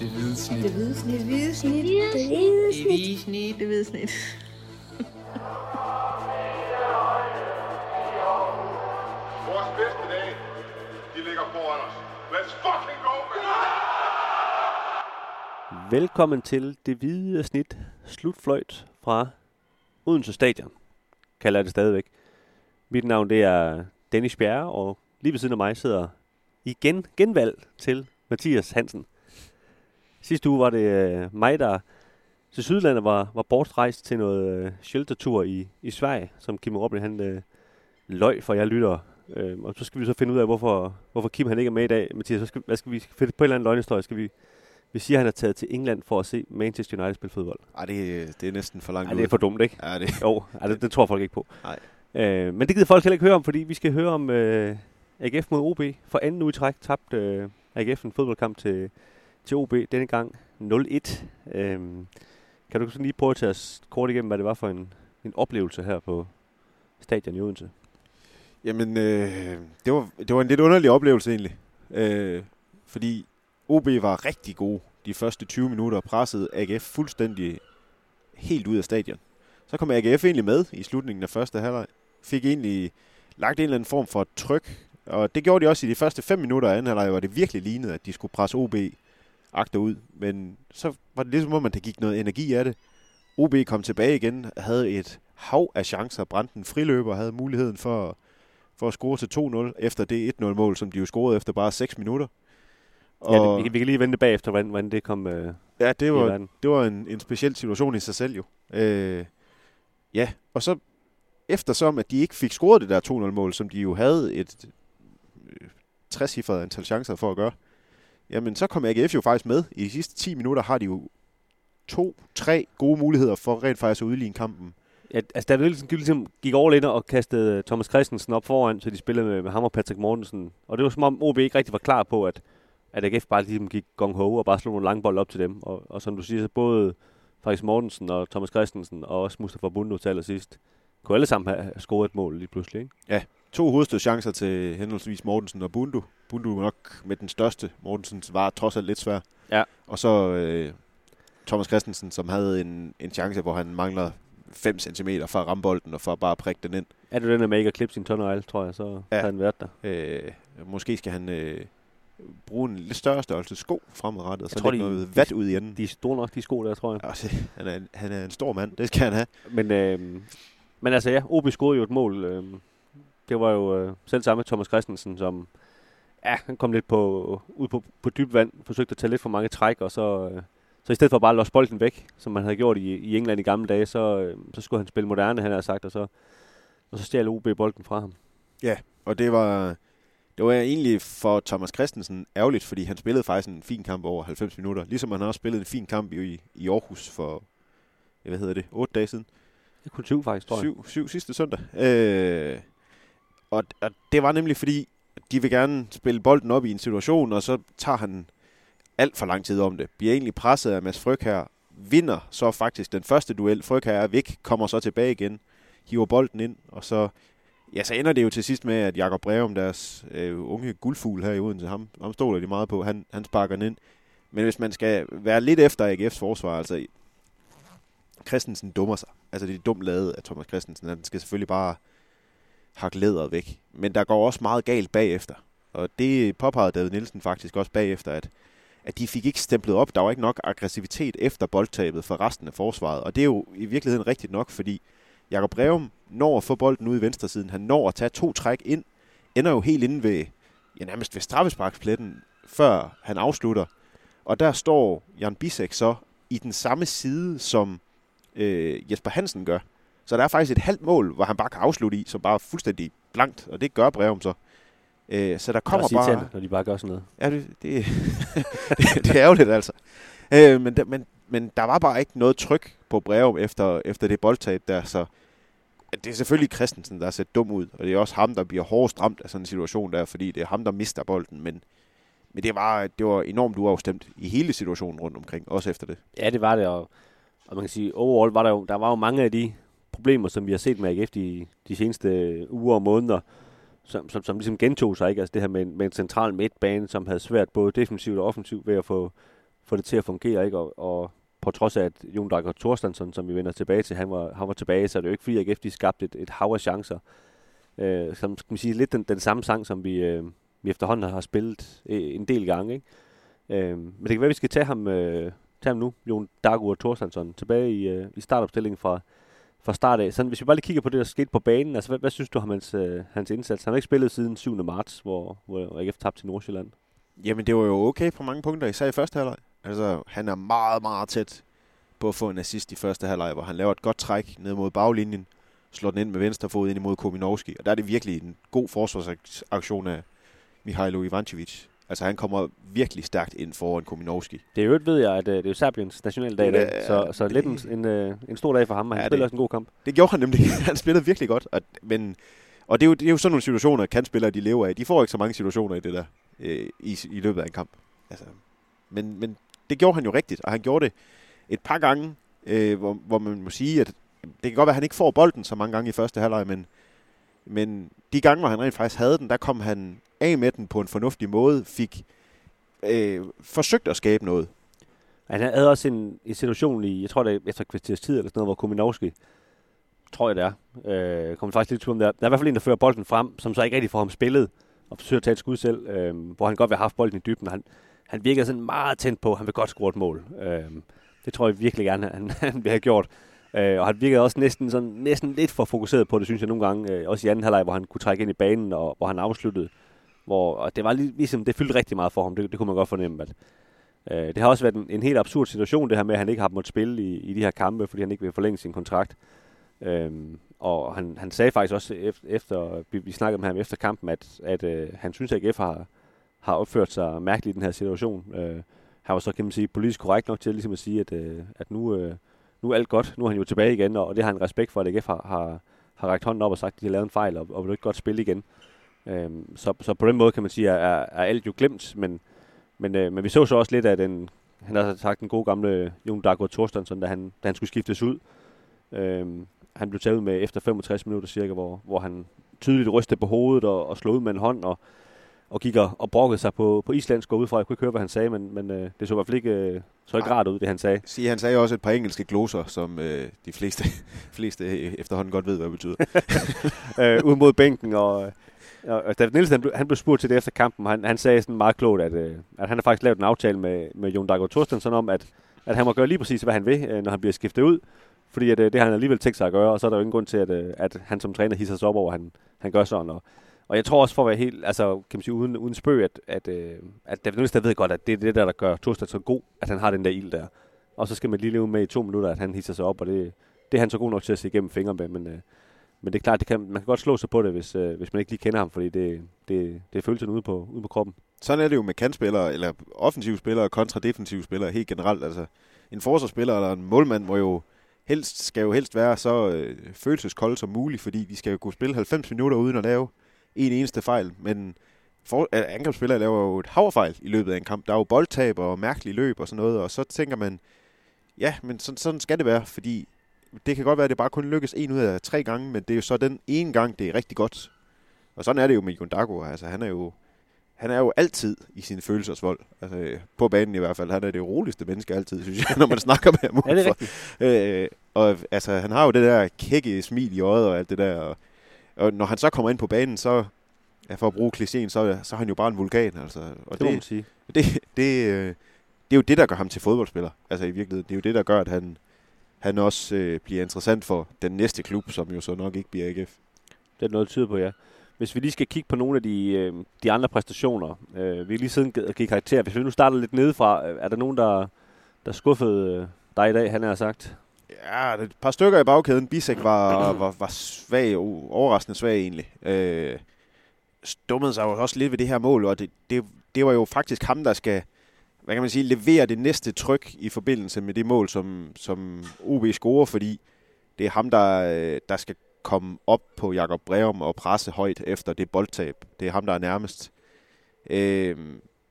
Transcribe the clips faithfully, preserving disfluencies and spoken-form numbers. Det hvide snit. Det hvide snit. Det hvide snit. Det hvide snit. Det hvide snit. Vores bedste dage, de ligger foran os. Let's fucking go, man! Velkommen til Det hvide snit. Slutfløjt fra Odense Stadion. Kalder jeg det stadigvæk. Mit navn det er Dennis Bjerre, og lige ved siden af mig sidder igen genvalg til Mathias Hansen. Sidste uge var det mig, der til Sydlandet var, var bortrejst til noget sheltertur i, i Sverige, som Kim Robin han øh, løg for, jeg lytter. Øhm, og så skal vi så finde ud af, hvorfor, hvorfor Kim han ikke er med i dag. Mathias, så skal, hvad skal vi finde på en eller anden løgnhistorie? Skal vi, vi siger, at han er taget til England for at se Manchester United spille fodbold. Ej, det, det er næsten for langt ud. Ej, det er for dumt, ikke? Ej, det... Jo, ej, det, det tror folk ikke på. Nej. Øh, men det gider folk heller ikke høre om, fordi vi skal høre om øh, A G F mod O B. For anden uge i træk tabte øh, A G F en fodboldkamp til... til O B, denne gang nul et. Øhm, kan du lige prøve at tage os kort igennem, hvad det var for en, en oplevelse her på stadion i Odense? Jamen, øh, det, var, det var en lidt underlig oplevelse egentlig. Øh, fordi O B var rigtig gode de første tyve minutter og pressede A G F fuldstændig helt ud af stadion. Så kom A G F egentlig med i slutningen af første halvleg. Fik egentlig lagt en eller anden form for tryk. Og det gjorde de også i de første fem minutter af anden halvleg, hvor det virkelig lignede, at de skulle presse O B agter ud, men så var det ligesom, hvor man der gik noget energi af det. O B kom tilbage igen, havde et hav af chancer, brændte en friløber og havde muligheden for, for at score til to nul efter det et nul mål, som de jo scorede efter bare seks minutter. Og ja, det, vi, vi kan lige vente bagefter, hvordan, hvordan det kom øh, ja, det var, det var en, en speciel situation i sig selv jo. Øh, ja, og så eftersom, at de ikke fik scoret det der to nul mål, som de jo havde et øh, trecifret antal chancer for at gøre, jamen, så kom A G F jo faktisk med. I de sidste ti minutter har de jo to, tre gode muligheder for rent faktisk at udligne kampen. Ja, altså, der Nielsen ligesom gik overlænder og kastede Thomas Christensen op foran, så de spillede med, med ham og Patrick Mortensen. Og det var som om O B ikke rigtig var klar på, at, at A G F bare ligesom gik gung-ho og bare slog nogle lange bolde op til dem. Og, og som du siger, så både Patrick Mortensen og Thomas Christensen og også Mustafa Bundu til allersidst kunne alle sammen have scoret et mål lige pludselig, ikke? Ja. To hovedstødschancer til henholdsvis Mortensen og Bundu. Bundu var nok med den største. Mortensens var trods alt lidt svær. Ja. Og så øh, Thomas Christensen, som havde en, en chance, hvor han mangler fem centimeter fra at ramme bolden og for at bare prikke den ind. Er det den der med ikke at klippe sin tonnejl, tror jeg, så ja. Har han været der. Øh, måske skal han øh, bruge en lidt større størrelse sko fremadrettet, og så lægge noget vat ud i enden. De er store nok, de sko der, tror jeg. Altså, han, er en, han er en stor mand, det skal han have. Men, øh, men altså ja, O B scorede jo et mål... Øh, Det var jo øh, selv samme Thomas Christensen, som ja, han kom lidt på, ud på, på dybt vand, forsøgte at tage lidt for mange træk, og så, øh, så i stedet for bare at låse bolden væk, som man havde gjort i, i England i gamle dage, så, øh, så skulle han spille moderne, han havde sagt, og så, og så stjal O B bolden fra ham. Ja, og det var, det var egentlig for Thomas Christensen ærgerligt, fordi han spillede faktisk en fin kamp over halvfems minutter, ligesom han også spillede en fin kamp i, i Aarhus for, hvad hedder det, otte dage siden. Det kunne syv faktisk, tror jeg. Syv, syv sidste søndag. Øh... Og det var nemlig fordi, de vil gerne spille bolden op i en situation, og så tager han alt for lang tid om det. Bliver egentlig presset af Mads Frygher, vinder så faktisk den første duel. Frygher er væk, kommer så tilbage igen, hiver bolden ind, og så, ja, så ender det jo til sidst med, at Jakob Bræum, deres øh, unge guldfugl her i Odense, ham, ham stoler de meget på, han, han sparker den ind. Men hvis man skal være lidt efter A G F's forsvar, altså Christensen dummer sig. Altså det er dumt lavet af Thomas Christensen, han skal selvfølgelig bare... hak læderet væk. Men der går også meget galt bagefter. Og det påpegede David Nielsen faktisk også bagefter, at, at de fik ikke stemplet op. Der var ikke nok aggressivitet efter boldtabet for resten af forsvaret. Og det er jo i virkeligheden rigtigt nok, fordi Jakob Bræum når at få bolden ud i venstresiden. Han når at tage to træk ind. Ender jo helt inde ved, ja, nærmest ved straffesparkspletten, før han afslutter. Og der står Jan Bisek så i den samme side, som øh, Jesper Hansen gør. Så der er faktisk et halvt mål, hvor han bare kan afslutte i, som bare er fuldstændig blankt, og det gør Bræum så. Øh, så der kommer bare... Det er når de bare gør sådan noget. Ja, det, det, det, det er ærgerligt altså. Øh, men, der, men, men der var bare ikke noget tryk på Bræum efter, efter det boldtab der, så det er selvfølgelig Christensen, der er set dum ud, og det er også ham, der bliver hårdest ramt af sådan en situation der, fordi det er ham, der mister bolden, men... Men det var, det var enormt uafstemt i hele situationen rundt omkring, også efter det. Ja, det var det, og, og man kan sige, overall var der jo, der var jo mange af de... problemer, som vi har set med A G F de, de seneste uger og måneder, som, som, som ligesom gentog sig, ikke? Altså det her med en, med en central midtbane, som havde svært både defensivt og offensivt ved at få, få det til at fungere, ikke? Og, og på trods af, at Jon Dagur Thorstensen, som vi vender tilbage til, han var, han var tilbage, så er det jo ikke fordi, A G F de skabte et, et hav af chancer. Øh, som skal man sige, lidt den, den samme sang, som vi, øh, vi efterhånden har spillet en del gange, ikke? Øh, men det kan være, vi skal tage ham, øh, tage ham nu, Jon Dagur Thorstensen, tilbage i, øh, i startopstillingen fra, fra start af. Sådan, hvis vi bare lige kigger på det, der skete på banen, altså hvad, hvad synes du om hans, øh, hans indsats? Han har ikke spillet siden syvende marts, hvor, hvor A G F tabte til Nordsjælland. Jamen, det var jo okay på mange punkter, især i første halvleg. Altså, han er meget, meget tæt på at få en assist i første halvleg, hvor han laver et godt træk ned mod baglinjen, slår den ind med venstre fod ind imod Kominowski, og der er det virkelig en god forsvarsaktion af Mihailo Ivancevic. Altså, han kommer virkelig stærkt ind foran Kominowski. Det er jo et, ved jeg, at det er jo Serbiens nationaldag i dag, ja, så, så lidt en, en, en stor dag for ham, og han ja, spiller det, også en god kamp. Det gjorde han nemlig. Han spillede virkelig godt, og, men, og det, er jo, det er jo sådan nogle situationer, kantspillere de lever af. De får ikke så mange situationer i det der, øh, i, i løbet af en kamp. Altså, men, men det gjorde han jo rigtigt, og han gjorde det et par gange, øh, hvor, hvor man må sige, at det kan godt være, at han ikke får bolden så mange gange i første halvleg, men, men de gange, hvor han rent faktisk havde den, der kom han af med den på en fornuftig måde, fik øh, forsøgt at skabe noget. Han havde også en, en situation i, jeg tror det er efter kvarters tid eller sådan noget, hvor Kominowski, tror jeg det er, øh, kommer faktisk lidt til om der. Der er i hvert fald en, der fører bolden frem, som så ikke rigtig får ham spillet, og forsøger at tage et skud selv, øh, hvor han godt vil have haft bolden i dybden. Han, han virker sådan meget tændt på, han vil godt score et mål. Øh, det tror jeg virkelig gerne, han, han vil have gjort. Øh, og han virkede også næsten, sådan, næsten lidt for fokuseret på det, synes jeg nogle gange. Øh, også i anden halvleg, hvor han kunne trække ind i banen, og hvor han afsluttede. Hvor, og det var ligesom, det fyldte rigtig meget for ham. Det, det kunne man godt fornemme. At, øh, det har også været en, en helt absurd situation, det her med, at han ikke har måttet spille i, i de her kampe, fordi han ikke vil forlænge sin kontrakt. Øh, og han, han sagde faktisk også, efter vi, vi snakkede med ham efter kampen, at, at øh, han synes, at A G F har, har opført sig mærkeligt i den her situation. Øh, han var så, kan man sige, politisk korrekt nok til ligesom at sige, at, øh, at nu... Øh, Nu er alt godt. Nu er han jo tilbage igen, og det har han respekt for, at A G F har, har, har rakt hånden op og sagt, at de har lavet en fejl, og, og vil ikke godt spille igen. Øhm, så, så på den måde kan man sige, at er, er alt jo glemt, men, men, øh, men vi så så også lidt af den, han har sagt, den gode gamle Jon Dagur Thorstensen, da han, da han skulle skiftes ud. Øhm, han blev taget med efter femogtres minutter cirka, hvor, hvor han tydeligt rystede på hovedet og, og slog ud med en hånd, og, og gik og, og brokkede sig på, på islandsk og udefra. Jeg kunne ikke høre, hvad han sagde, men, men øh, det så i hvert fald ikke, øh, så ikke rart ud, det han sagde. Sige, han sagde også et par engelske gloser, som øh, de fleste, fleste efterhånden godt ved, hvad det betyder. øh, ud mod bænken, og, og David Nielsen, han blev, han blev spurgt til det efter kampen. Han, han sagde sådan meget klogt, at, øh, at han har faktisk lavet en aftale med, med Jon Dagur Thorstensen om, at, at han må gøre lige præcis, hvad han vil, øh, når han bliver skiftet ud. Fordi at, øh, det har han alligevel tænkt sig at gøre, og så er der jo ingen grund til, at, øh, at han som træner hisser sig op over, at han, han gør sådan. Og, Og jeg tror også for at være helt, altså kan man sige uden, uden spøg, at, at, at, at David Nielsen ved godt, at det er det der, der gør Thorstensen så god, at han har den der ild der. Og så skal man lige leve med i to minutter, at han hisser sig op, og det, det er han så god nok til at se igennem fingre med. Men, men det er klart, det kan, man kan godt slå sig på det, hvis, hvis man ikke lige kender ham, fordi det, det, det er følelsen ude på, ude på kroppen. Sådan er det jo med kantspillere, eller offensive spillere, kontra defensive spillere helt generelt. Altså en forsvarsspiller eller en målmand må jo helst, skal jo helst være så øh, følelseskold som muligt, fordi de skal jo kunne spille halvfems minutter uden at lave en eneste fejl, men for, angrebsspillere laver jo et havrefejl i løbet af en kamp. Der er jo boldtab og mærkelige løb og sådan noget, og så tænker man, ja, men sådan, sådan skal det være, fordi det kan godt være, at det bare kun lykkes en ud af tre gange, men det er jo så den ene gang, det er rigtig godt. Og sådan er det jo med Jon Dagur. Altså, han er jo han er jo altid i sin følelsesvold. Altså, på banen i hvert fald. Han er det roligste menneske altid, synes jeg, når man snakker med ham. Ja, det er rigtigt. Øh, og altså, han har jo det der kække smil i øjet og alt det der, og Og når han så kommer ind på banen, så ja, for at bruge klichéen, så, så er han jo bare en vulkan. Altså. Og det, det må man sige. Det, det, det, øh, det er jo det, der gør ham til fodboldspiller. Altså i virkeligheden. Det er jo det, der gør, at han, han også øh, bliver interessant for den næste klub, som jo så nok ikke bliver A G F. Det er noget tyder på, ja. Hvis vi lige skal kigge på nogle af de, øh, de andre præstationer. Øh, vi lige siden give karakter. Hvis vi nu starter lidt nedefra, er der nogen, der, der skuffede dig i dag, han har sagt? Ja, et par stykker i bagkæden. Bisek var, var, var svag, overraskende svag egentlig. Øh, stummede sig jo også lidt ved det her mål, og det, det, det var jo faktisk ham, der skal, hvad kan man sige, levere det næste tryk i forbindelse med det mål, som, som O B scorer, fordi det er ham, der, der skal komme op på Jakob Bræum og presse højt efter det boldtab. Det er ham, der er nærmest. Øh,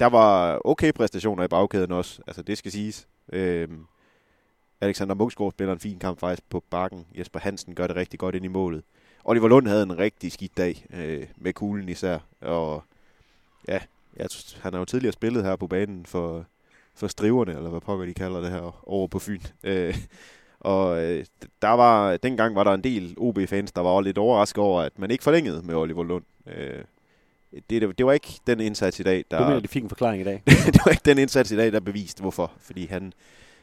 der var okay præstationer i bagkæden også, altså det skal siges. Øh, Alexander Munksgaard spiller en fin kamp faktisk på bakken. Jesper Hansen gør det rigtig godt ind i målet. Oliver Lund havde en rigtig skidt dag øh, med kuglen især. Og ja, jeg, han har jo tidligere spillet her på banen for, for striverne, eller hvad pokker de kalder det her, over på Fyn. Øh, og der var, dengang var der en del O B-fans, der var lidt overrasket over, at man ikke forlængede med Oliver Lund. Øh, det, det, det var ikke den indsats i dag, der... Du mener, de fik en forklaring i dag? Det var ikke den indsats i dag, der beviste hvorfor. Fordi han,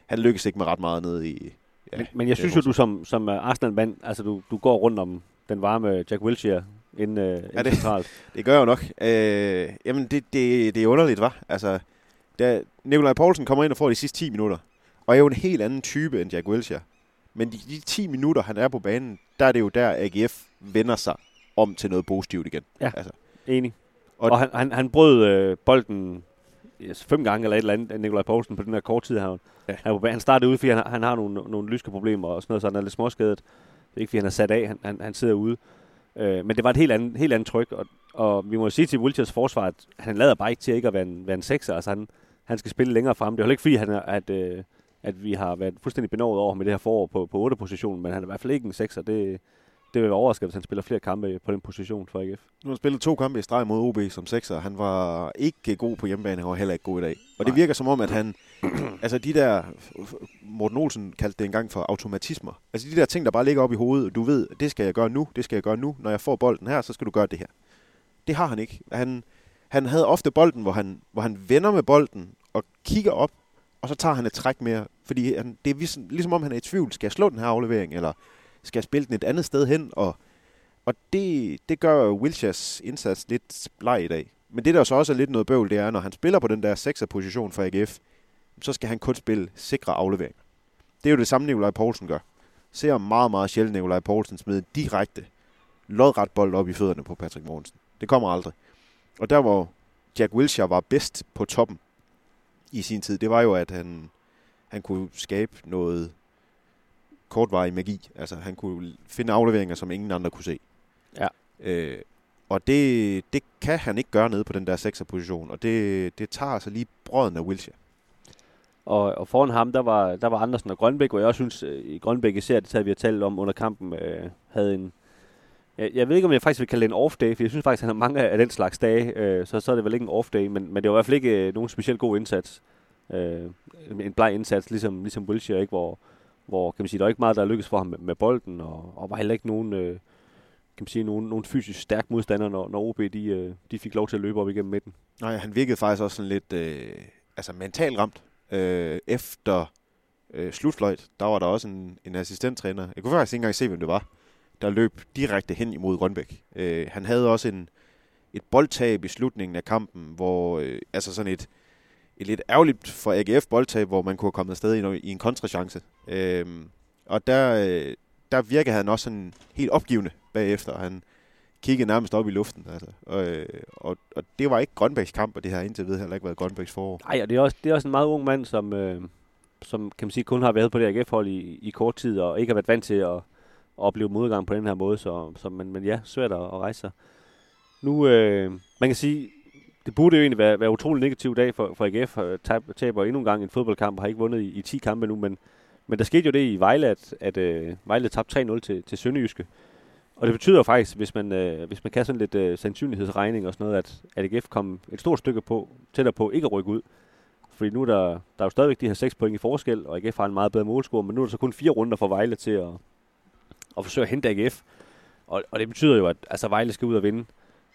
han lykkedes ikke med ret meget ned i... Ja, men, men jeg synes jo, du som, som Arsenal-mand, altså du, du går rundt om den varme Jack Wilshere inden, øh, inden ja, det, centralt. Det gør jeg jo nok. Øh, jamen, det, det, det er underligt, hva'? Altså, da Nikolaj Poulsen kommer ind og får de sidste ti minutter, og er jo en helt anden type end Jack Wilshere. Men de, de ti minutter, han er på banen, der er det jo der, A G F vender sig om til noget positivt igen. Ja, altså. Enig. Og, og han, han, han brød øh, bolden yes, fem gange eller et eller andet, Nikolaj Poulsen, på den her korte tid. Han, ja. han, han startede ude, fordi han, han har nogle, nogle lyske problemer og sådan noget, så han er lidt småskadet. Det er ikke, fordi han er sat af, han, han, han sidder ude. Øh, men det var et helt andet, helt andet tryk, og, og vi må sige til Wilshers forsvar, at han lader bare ikke til ikke at være en, være en sekser, altså han, han skal spille længere frem. Det er jo ikke, fordi han er, at, øh, at vi har været fuldstændig benovet over med det her forår på, på otte-positionen, men han er i hvert fald ikke en sekser. Det, det vil være overraskende, hvis han spiller flere kampe på den position for A G F. Nu har han spillet to kampe i streg mod O B som sekser. Han var ikke god på hjemmebane, han var heller ikke god i dag. Og det Nej. virker som om, at han... altså de der... Morten Olsen kaldte det engang for automatismer. Altså de der ting, der bare ligger op i hovedet. Du ved, det skal jeg gøre nu, det skal jeg gøre nu. Når jeg får bolden her, så skal du gøre det her. Det har han ikke. Han, han havde ofte bolden, hvor han, hvor han vender med bolden og kigger op, og så tager han et træk mere. Fordi han, det er ligesom, ligesom om, han er i tvivl. Skal jeg slå den her aflevering, eller... skal jeg spille den et andet sted hen, og, og det, det gør Wilshers indsats lidt bleg i dag. Men det der så også er lidt noget bøvl, det er, når han spiller på den der sekser-position for A G F, så skal han kun spille sikre afleveringer. Det er jo det samme, Nikolaj Poulsen gør. Ser meget, meget sjældent Nikolaj Poulsen smide direkte lodret bold op i fødderne på Patrick Mortensen. Det kommer aldrig. Og der, hvor Jack Wilshere var bedst på toppen i sin tid, det var jo, at han, han kunne skabe noget... kortvarig magi. Altså, han kunne finde afleveringer, som ingen andre kunne se. Ja. Øh, og det, det kan han ikke gøre nede på den der sekser-position, og det, det tager altså lige brøden af Wilshere. Og, og foran ham, der var, der var Andersen og Grønbæk, og jeg også synes, i Grønbæk især, det tager vi har talt om under kampen, øh, havde en... Jeg, jeg ved ikke, om jeg faktisk vil kalde det en off-day, for jeg synes faktisk, han har mange af den slags dage, øh, så, så er det vel ikke en off-day, men, men det var i hvert fald ikke øh, nogen specielt god indsats. Øh, en bleg indsats, ligesom, ligesom Wilshere, ikke, hvor... hvor kan man sige, der er ikke meget, der lykkes for ham med, med bolden, og, og var heller ikke nogen, øh, kan man sige, nogen, nogen fysisk stærk modstander, når, når O B de, øh, de fik lov til at løbe op igennem midten. Nej, han virkede faktisk også sådan lidt øh, altså mentalt ramt. Øh, efter øh, slutfløjt, der var der også en, en assistenttræner, jeg kunne faktisk ikke engang se, hvem det var, der løb direkte hen imod Grønbæk. Øh, han havde også en, et boldtab i slutningen af kampen, hvor øh, altså sådan et Et lidt ærgerligt for A G F boldtab, hvor man kunne have kommet afsted i en kontrachance. Øhm, og der, der virkede han også sådan helt opgivende bagefter. Han kiggede nærmest op i luften. Altså. Og, og, og det var ikke Grønbæks kamp, og det har indtil videre heller ikke været Grønbæks forår. Nej, og det er, også, det er også en meget ung mand, som, øh, som kan man sige, kun har været på det A G F-hold i, i kort tid, og ikke har været vant til at, at opleve modgang på den her måde. Så, så, men, men ja, svært at, at rejse sig. Nu, øh, man kan sige... Det burde jo egentlig være, være utrolig negativ dag for, for A G F. Tab, taber endnu en gang en fodboldkamp, har ikke vundet i, i ti kampe nu, men, men der skete jo det i Vejle, at, at uh, Vejle tabte tre nul til, til Sønderjyske. Og det betyder faktisk, hvis man, uh, hvis man kan sådan lidt uh, sandsynlighedsregning og sådan noget, at, at A G F kom et stort stykke på, tættere på ikke at rykke ud. Fordi nu er der, der er jo stadigvæk de her seks point i forskel, og A G F har en meget bedre målscore, men nu er der så kun fire runder for Vejle til at, at forsøge at hente A G F. Og, og det betyder jo, at altså, Vejle skal ud og vinde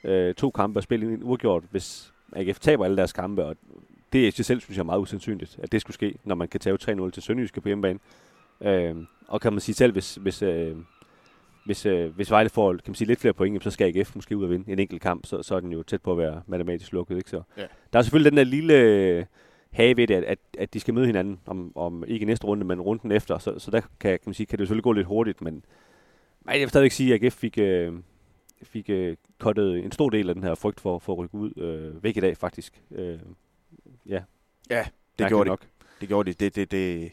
Øh, to kampe og spille en uafgjort, hvis A G F taber alle deres kampe, og det er selv, synes jeg, meget usandsynligt, at det skulle ske, når man kan tage tre nul til Sønderjyske på hjemmebane. Øh, og kan man sige selv, hvis, hvis, øh, hvis, øh, hvis Vejle får kan man sige, lidt flere point, så skal A G F måske ud og vinde en enkelt kamp, så, så er den jo tæt på at være matematisk lukket. Ikke? Så ja. Der er selvfølgelig den der lille have ved det, at, at, at de skal møde hinanden, om, om ikke næste runde, men runden efter, så, så der kan, kan, man sige, kan det jo selvfølgelig gå lidt hurtigt, men nej, jeg vil stadigvæk sige, at A G F fik... Øh, fik øh, kottet en stor del af den her frygt for, for at rykke ud øh, væk i dag, faktisk. Øh, ja. Ja, det gjorde det. Nok. Det gjorde det. Det, det, det.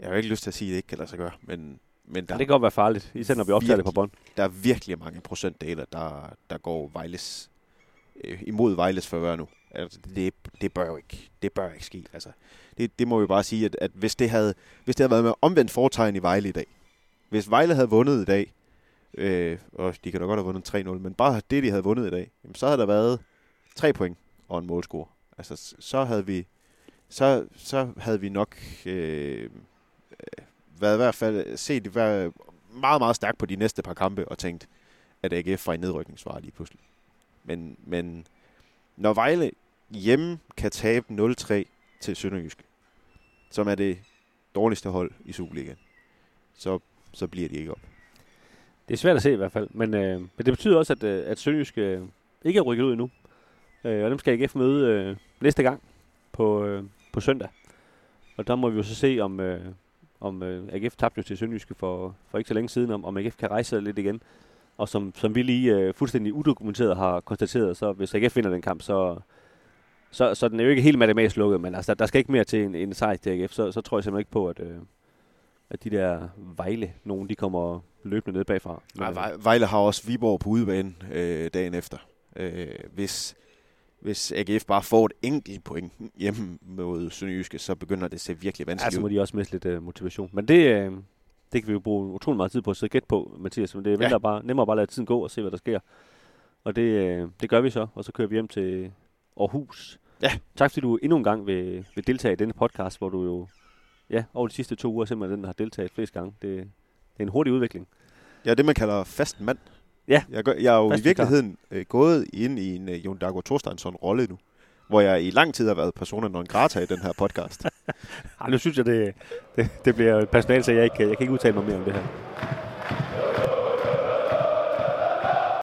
Jeg har ikke lyst til at sige, at det ikke kan lade sig gøre, men, men der... Ja, det kan godt være farligt, især når vi optager det på bånd. Der er virkelig mange procentdeler, der, der går Vejles, øh, imod Vejles forvær nu. Altså, det, det bør jo ikke, det bør ikke ske. Altså, det, det må vi bare sige, at, at hvis, det havde, hvis det havde været med omvendt foretegn i Vejle i dag, hvis Vejle havde vundet i dag, Øh, og de kan da godt have vundet tre nul, men bare det, de havde vundet i dag, jamen, så havde der været tre point og en målscore. Altså, så havde vi så, så havde vi nok øh, været i hvert fald set være meget, meget stærkt på de næste par kampe og tænkt, at A G F var i nedrykningsfare lige pludselig. Men, men når Vejle hjemme kan tabe nul tre til Sønderjyske, som er det dårligste hold i Superligaen, så, så bliver de ikke op. Det er svært at se i hvert fald, men, øh, men det betyder også, at, at Sønderjyske ikke er rykket ud endnu. Øh, og dem skal A G F møde øh, næste gang på, øh, på søndag. Og der må vi jo så se, om, øh, om øh, A G F tabte jo til Sønderjyske for, for ikke så længe siden, om, om A G F kan rejse sig lidt igen. Og som, som vi lige øh, fuldstændig udokumenteret har konstateret, så hvis A G F vinder den kamp, så, så, så den er jo ikke helt matematisk lukket, men altså, der, der skal ikke mere til en, en sejr til A G F, så, så tror jeg simpelthen ikke på, at, øh, at de der Vejle, nogen de kommer løbende ned bagfra. Nej, Vejle har også Viborg på udebane øh, dagen efter. Øh, hvis, hvis A G F bare får et enkelt point hjemme mod Sønderjyske, så begynder det at se virkelig vanskeligt ud. Ja, så må de også miste lidt øh, motivation. Men det... Øh, Det kan vi jo bruge utrolig meget tid på at sidde og gætte på, Mathias, men det er ja. bare, nemmere bare at lade tiden gå og se, hvad der sker. Og det, det gør vi så, og så kører vi hjem til Aarhus. Ja. Tak fordi du endnu en gang vil, vil deltage i denne podcast, hvor du jo ja, over de sidste to uger simpelthen har deltaget flest gange. Det, det er en hurtig udvikling. Ja, det man kalder fast mand. Ja. Jeg, gør, jeg er jo fast i virkeligheden øh, gået ind i en øh, Jon Dagur Thorstensen-rolle nu, hvor jeg i lang tid har været persona non grata i den her podcast. Ej, nu synes jeg, det, det, det bliver personalt, så jeg, ikke, jeg kan ikke udtale mig mere om det her.